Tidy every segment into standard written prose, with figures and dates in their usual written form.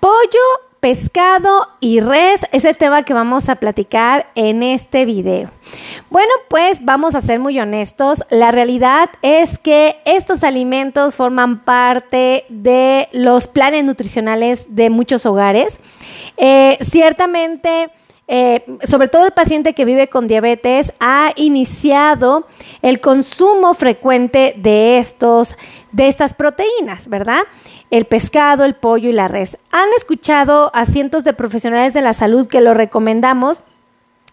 Pollo, pescado y res es el tema que vamos a platicar en este video. Bueno, pues vamos a ser muy honestos. La realidad es que estos alimentos forman parte de los planes nutricionales de muchos hogares. Ciertamente, sobre todo el paciente que vive con diabetes ha iniciado el consumo frecuente de estas proteínas, ¿verdad? El pescado, el pollo y la res. Han escuchado a cientos de profesionales de la salud que lo recomendamos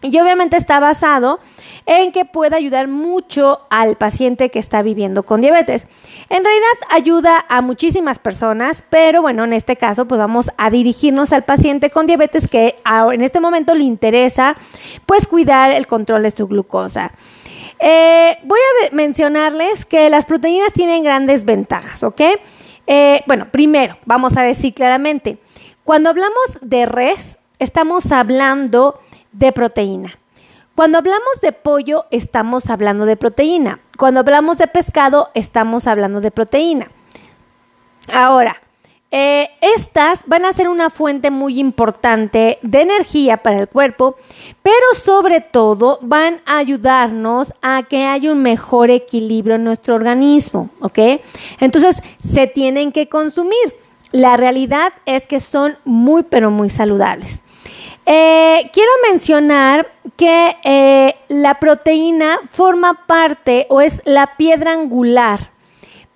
y obviamente está basado en que puede ayudar mucho al paciente que está viviendo con diabetes. En realidad ayuda a muchísimas personas, pero bueno, en este caso pues vamos a dirigirnos al paciente con diabetes que en este momento le interesa pues cuidar el control de su glucosa. Voy a mencionarles que las proteínas tienen grandes ventajas, ¿ok? Bueno, primero, vamos a decir claramente, cuando hablamos de res, estamos hablando de proteína. Cuando hablamos de pollo, estamos hablando de proteína. Cuando hablamos de pescado, estamos hablando de proteína. Ahora, estas van a ser una fuente muy importante de energía para el cuerpo, pero sobre todo van a ayudarnos a que haya un mejor equilibrio en nuestro organismo, ¿ok? Entonces, se tienen que consumir. La realidad es que son muy, pero muy saludables. Quiero mencionar que la proteína forma parte o es la piedra angular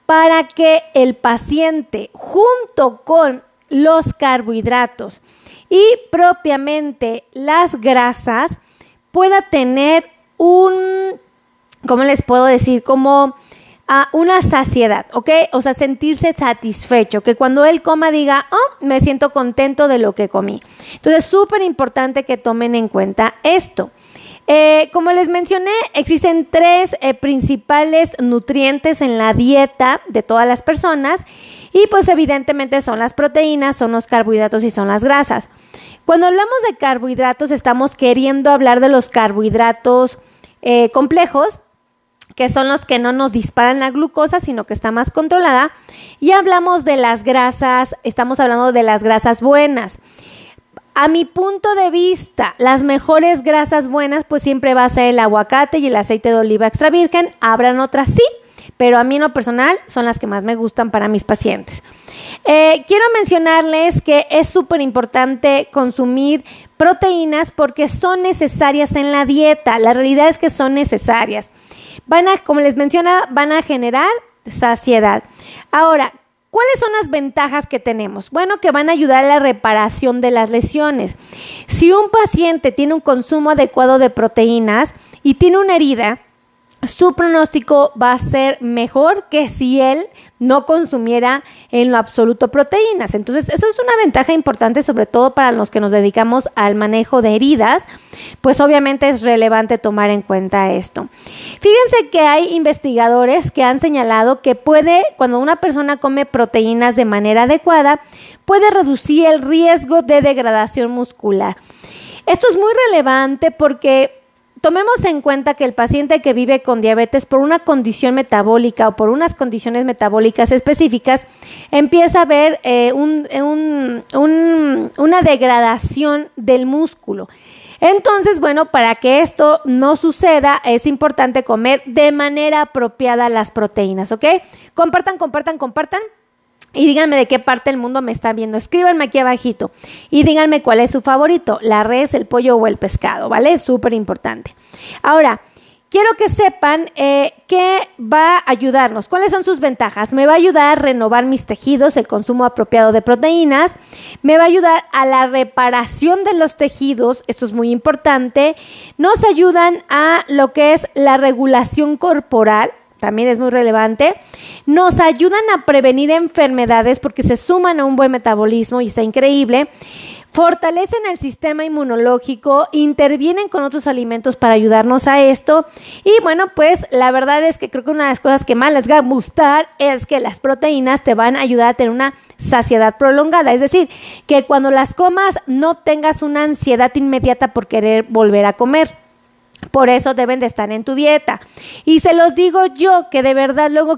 para que el paciente, junto con los carbohidratos y propiamente las grasas, pueda tener una saciedad, ¿ok? O sea, sentirse satisfecho, que cuando él coma diga, oh, me siento contento de lo que comí. Entonces, súper importante que tomen en cuenta esto. Como les mencioné, existen tres principales nutrientes en la dieta de todas las personas y pues evidentemente son las proteínas, son los carbohidratos y son las grasas. Cuando hablamos de carbohidratos estamos queriendo hablar de los carbohidratos complejos, que son los que no nos disparan la glucosa, sino que está más controlada, y hablamos de las grasas, estamos hablando de las grasas buenas. A mi punto de vista, las mejores grasas buenas pues siempre va a ser el aguacate y el aceite de oliva extra virgen. Habrán otras sí, pero a mí en lo personal son las que más me gustan para mis pacientes. Quiero mencionarles que es súper importante consumir proteínas porque son necesarias en la dieta. La realidad es que son necesarias. Como les mencionaba, van a generar saciedad. Ahora, ¿cuáles son las ventajas que tenemos? Bueno, que van a ayudar a la reparación de las lesiones. Si un paciente tiene un consumo adecuado de proteínas y tiene una herida, su pronóstico va a ser mejor que si él no consumiera en lo absoluto proteínas. Entonces, eso es una ventaja importante, sobre todo para los que nos dedicamos al manejo de heridas, pues obviamente es relevante tomar en cuenta esto. Fíjense que hay investigadores que han señalado que cuando una persona come proteínas de manera adecuada, puede reducir el riesgo de degradación muscular. Esto es muy relevante porque tomemos en cuenta que el paciente que vive con diabetes por una condición metabólica o por unas condiciones metabólicas específicas empieza a ver una degradación del músculo. Entonces, bueno, para que esto no suceda es importante comer de manera apropiada las proteínas, ¿ok? Compartan. Y díganme de qué parte del mundo me están viendo. Escríbanme aquí abajito y díganme cuál es su favorito, la res, el pollo o el pescado, ¿vale? Es súper importante. Ahora, quiero que sepan qué va a ayudarnos. ¿Cuáles son sus ventajas? Me va a ayudar a renovar mis tejidos, el consumo apropiado de proteínas. Me va a ayudar a la reparación de los tejidos. Esto es muy importante. Nos ayudan a lo que es la regulación corporal. También es muy relevante, nos ayudan a prevenir enfermedades porque se suman a un buen metabolismo y está increíble, fortalecen el sistema inmunológico, intervienen con otros alimentos para ayudarnos a esto y bueno, pues la verdad es que creo que una de las cosas que más les va a gustar es que las proteínas te van a ayudar a tener una saciedad prolongada, es decir, que cuando las comas no tengas una ansiedad inmediata por querer volver a comer. Por eso deben de estar en tu dieta. Y se los digo yo, que de verdad luego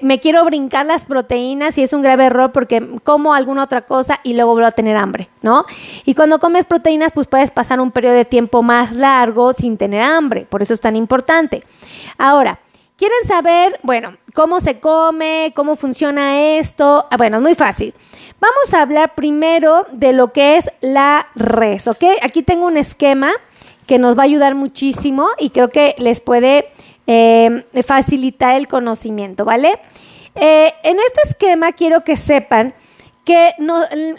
me quiero brincar las proteínas, y es un grave error porque como alguna otra cosa y luego vuelvo a tener hambre, ¿no? Y cuando comes proteínas, pues puedes pasar un periodo de tiempo más largo sin tener hambre. Por eso es tan importante. Ahora, ¿quieren saber, cómo se come, cómo funciona esto? Bueno, es muy fácil. Vamos a hablar primero de lo que es la res, ¿ok? Aquí tengo un esquema que nos va a ayudar muchísimo y creo que les puede facilitar el conocimiento, ¿vale? En este esquema quiero que sepan que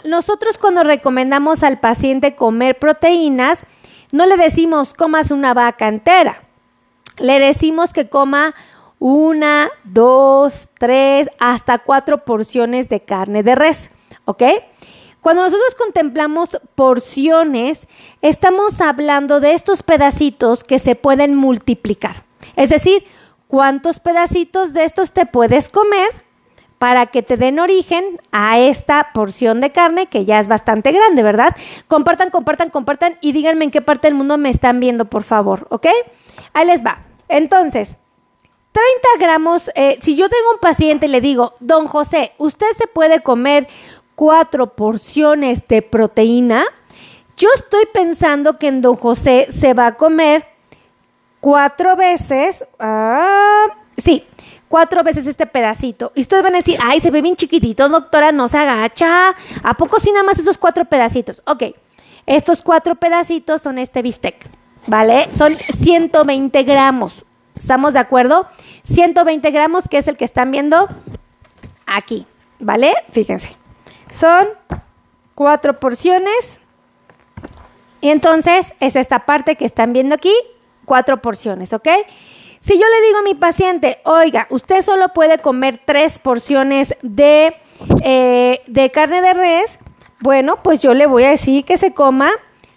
nosotros cuando recomendamos al paciente comer proteínas, no le decimos comas una vaca entera, le decimos que coma 1, 2, 3, hasta 4 porciones de carne de res, ¿ok? Cuando nosotros contemplamos porciones, estamos hablando de estos pedacitos que se pueden multiplicar. Es decir, ¿cuántos pedacitos de estos te puedes comer para que te den origen a esta porción de carne que ya es bastante grande, ¿verdad? Compartan y díganme en qué parte del mundo me están viendo, por favor, ¿ok? Ahí les va. Entonces, 30 gramos, si yo tengo un paciente y le digo, don José, usted se puede comer 4 porciones de proteína, yo estoy pensando que en don José se va a comer 4 veces este pedacito. Y ustedes van a decir, ay, se ve bien chiquitito, doctora, no se agacha. ¿A poco sí nada más esos 4 pedacitos? Ok, estos 4 pedacitos son este bistec, ¿vale? Son 120 gramos, ¿estamos de acuerdo? 120 gramos, que es el que están viendo aquí, ¿vale? Fíjense. Son 4 porciones y entonces es esta parte que están viendo aquí, 4 porciones, ¿ok? Si yo le digo a mi paciente, oiga, usted solo puede comer 3 porciones de carne de res, bueno, pues yo le voy a decir que se coma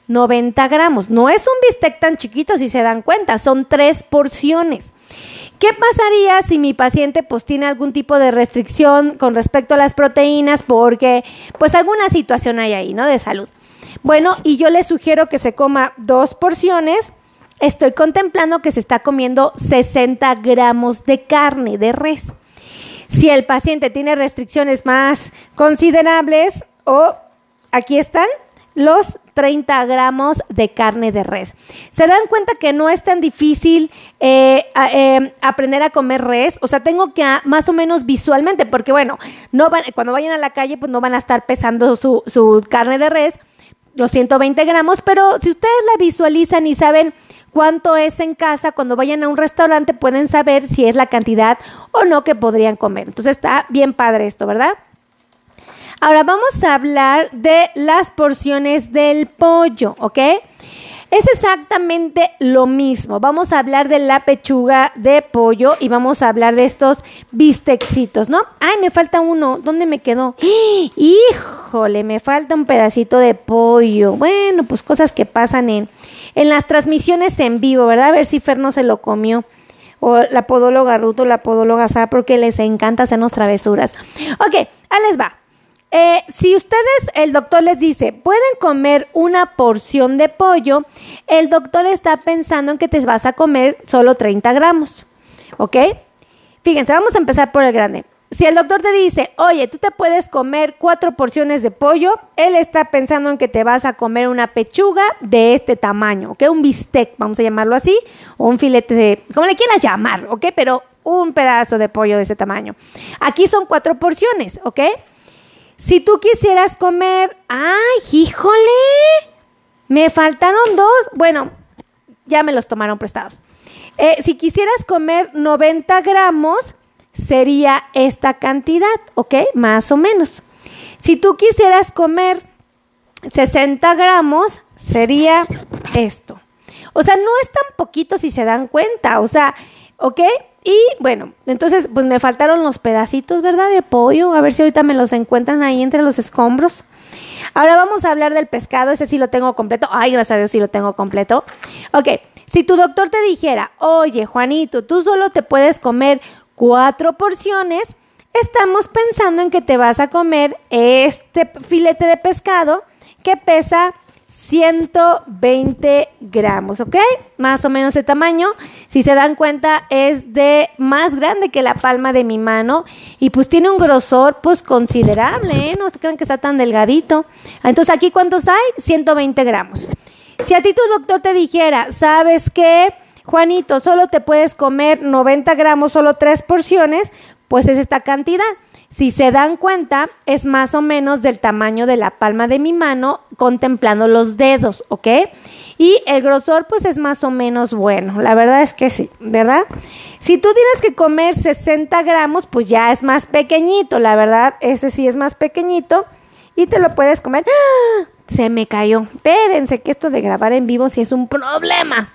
90 gramos. No es un bistec tan chiquito, si se dan cuenta, son 3 porciones. ¿Qué pasaría si mi paciente pues tiene algún tipo de restricción con respecto a las proteínas porque pues alguna situación hay ahí, ¿no? De salud. Bueno, y yo le sugiero que se coma 2 porciones. Estoy contemplando que se está comiendo 60 gramos de carne de res. Si el paciente tiene restricciones más considerables, aquí están los 30 gramos de carne de res. ¿Se dan cuenta que no es tan difícil aprender a comer res? O sea, tengo que más o menos visualmente, porque cuando vayan a la calle, pues no van a estar pesando su carne de res, los 120 gramos, pero si ustedes la visualizan y saben cuánto es en casa, cuando vayan a un restaurante pueden saber si es la cantidad o no que podrían comer. Entonces está bien padre esto, ¿verdad? Ahora vamos a hablar de las porciones del pollo, ¿ok? Es exactamente lo mismo. Vamos a hablar de la pechuga de pollo y vamos a hablar de estos bistecitos, ¿no? Ay, me falta uno. ¿Dónde me quedó? Híjole, me falta un pedacito de pollo. Bueno, pues cosas que pasan en las transmisiones en vivo, ¿verdad? A ver si Fer no se lo comió. O la podóloga Ruth o la podóloga Sara, porque les encanta hacernos travesuras. Ok, ahí les va. Si ustedes, el doctor les dice, pueden comer una porción de pollo, el doctor está pensando en que te vas a comer solo 30 gramos, ¿ok? Fíjense, vamos a empezar por el grande. Si el doctor te dice, oye, tú te puedes comer 4 porciones de pollo, él está pensando en que te vas a comer una pechuga de este tamaño, ¿ok? Un bistec, vamos a llamarlo así, o un filete de, como le quieras llamar, ¿ok? Pero un pedazo de pollo de ese tamaño. Aquí son 4 porciones, ¿ok? Si tú quisieras comer, ¡ay, híjole! Me faltaron 2. Bueno, ya me los tomaron prestados. Si quisieras comer 90 gramos, sería esta cantidad, ¿ok? Más o menos. Si tú quisieras comer 60 gramos, sería esto. O sea, no es tan poquito si se dan cuenta, o sea, ¿ok? Y bueno, entonces pues me faltaron los pedacitos, ¿verdad? De pollo, a ver si ahorita me los encuentran ahí entre los escombros. Ahora vamos a hablar del pescado, ese sí lo tengo completo. Ay, gracias a Dios sí lo tengo completo. Ok, si tu doctor te dijera, oye, Juanito, tú solo te puedes comer 4 porciones, estamos pensando en que te vas a comer este filete de pescado que pesa 120 gramos, ¿ok? Más o menos ese tamaño, si se dan cuenta, es de más grande que la palma de mi mano y pues tiene un grosor pues considerable, ¿eh? No se crean que está tan delgadito. Entonces, ¿aquí cuántos hay? 120 gramos. Si a ti tu doctor te dijera, ¿sabes qué, Juanito? Solo te puedes comer 90 gramos, solo 3 porciones, pues es esta cantidad. Si se dan cuenta, es más o menos del tamaño de la palma de mi mano, contemplando los dedos, ¿ok? Y el grosor, pues, es más o menos bueno. La verdad es que sí, ¿verdad? Si tú tienes que comer 60 gramos, pues ya es más pequeñito. La verdad, ese sí es más pequeñito y te lo puedes comer. ¡Ah! Se me cayó. Espérense que esto de grabar en vivo sí es un problema.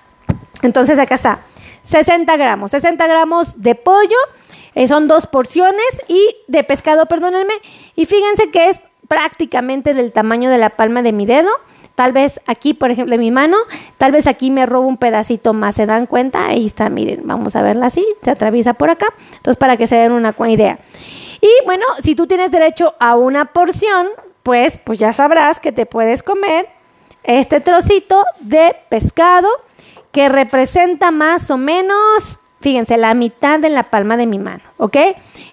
Entonces, acá está. 60 gramos. 60 gramos de pollo. Son 2 porciones y de pescado, perdónenme, y fíjense que es prácticamente del tamaño de la palma de mi dedo, tal vez aquí, por ejemplo, de mi mano, tal vez aquí me robo un pedacito más, ¿se dan cuenta? Ahí está, miren, vamos a verla así, se atraviesa por acá, entonces para que se den una idea. Y bueno, si tú tienes derecho a una porción, pues ya sabrás que te puedes comer este trocito de pescado que representa más o menos... Fíjense, la mitad de la palma de mi mano, ¿ok?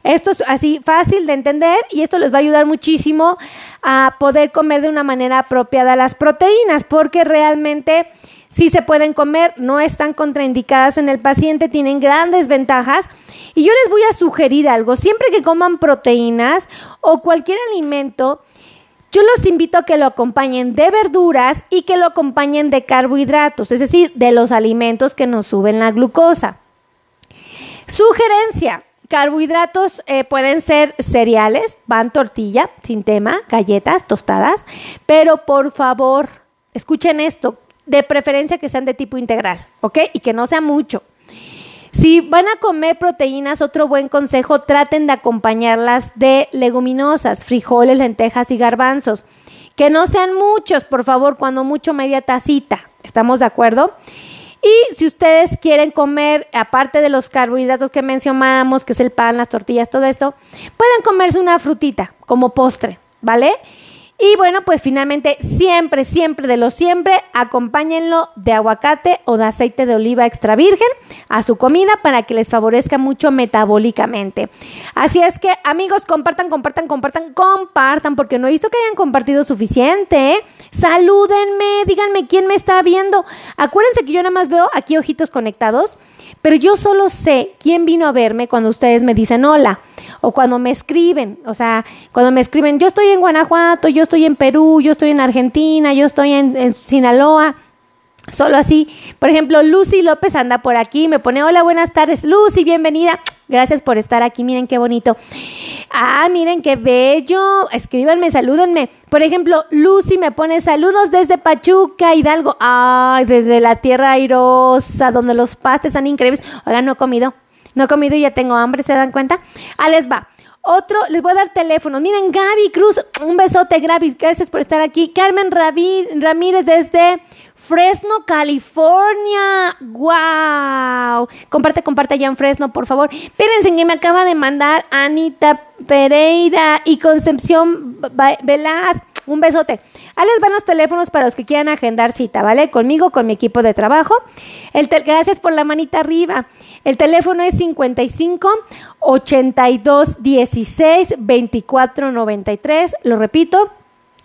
Esto es así fácil de entender y esto les va a ayudar muchísimo a poder comer de una manera apropiada las proteínas, porque realmente sí se pueden comer, no están contraindicadas en el paciente, tienen grandes ventajas. Y yo les voy a sugerir algo, siempre que coman proteínas o cualquier alimento, yo los invito a que lo acompañen de verduras y que lo acompañen de carbohidratos, es decir, de los alimentos que nos suben la glucosa. Sugerencia, carbohidratos pueden ser cereales, pan, tortilla, sin tema, galletas, tostadas, pero por favor, escuchen esto, de preferencia que sean de tipo integral, ¿ok? Y que no sea mucho. Si van a comer proteínas, otro buen consejo, traten de acompañarlas de leguminosas, frijoles, lentejas y garbanzos. Que no sean muchos, por favor, cuando mucho media tacita, ¿estamos de acuerdo? Y si ustedes quieren comer, aparte de los carbohidratos que mencionamos, que es el pan, las tortillas, todo esto, pueden comerse una frutita como postre, ¿vale? Y bueno, pues finalmente, siempre, acompáñenlo de aguacate o de aceite de oliva extra virgen a su comida para que les favorezca mucho metabólicamente. Así es que, amigos, compartan, porque no he visto que hayan compartido suficiente, ¿eh? Salúdenme, díganme quién me está viendo. Acuérdense que yo nada más veo aquí ojitos conectados, pero yo solo sé quién vino a verme cuando ustedes me dicen hola. O cuando me escriben, yo estoy en Guanajuato, yo estoy en Perú, yo estoy en Argentina, yo estoy en Sinaloa, solo así. Por ejemplo, Lucy López anda por aquí, me pone, hola, buenas tardes, Lucy, bienvenida, gracias por estar aquí, miren qué bonito. Ah, miren qué bello, escríbanme, salúdenme. Por ejemplo, Lucy me pone, saludos desde Pachuca, Hidalgo, ay, desde la tierra airosa, donde los pastes son increíbles. Hola, no he comido y ya tengo hambre, ¿se dan cuenta? Ahí les va. Otro, les voy a dar teléfonos. Miren, Gaby Cruz, un besote, Gaby, gracias por estar aquí. Carmen Ramírez desde Fresno, California. ¡Wow! Comparte allá en Fresno, por favor. Espérense que me acaba de mandar Anita Pereira y Concepción Velázquez. Un besote. Ahí les van los teléfonos para los que quieran agendar cita, ¿vale? Conmigo, con mi equipo de trabajo. Gracias por la manita arriba. El teléfono es 55 82 16 24 93. Lo repito.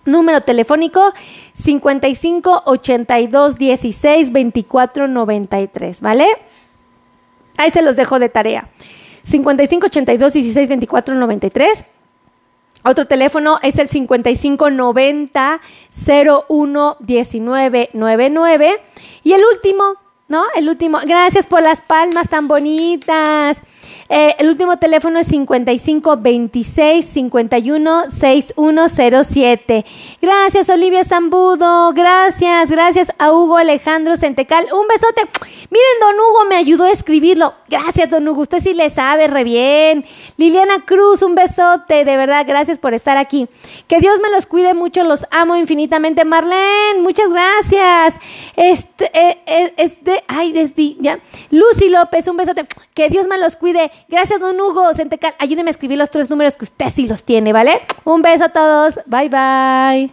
Número telefónico 55 82 16 24 93, ¿vale? Ahí se los dejo de tarea. 55 82 16 24 93. Otro teléfono es el 5590-011999. Y el último, ¿no? Gracias por las palmas tan bonitas. El último teléfono es 5526-516107. Gracias, Olivia Zambudo. Gracias a Hugo Alejandro Centecal. Un besote. Miren, don Hugo me ayudó a escribirlo. Gracias, don Hugo. Usted sí le sabe re bien. Liliana Cruz, un besote. De verdad, gracias por estar aquí. Que Dios me los cuide mucho. Los amo infinitamente. Marlene, muchas gracias. Lucy López, un besote. Que Dios me los cuide. Gracias, don Hugo Centecal. Ayúdeme a escribir los 3 números que usted sí los tiene, ¿vale? Un beso a todos. Bye.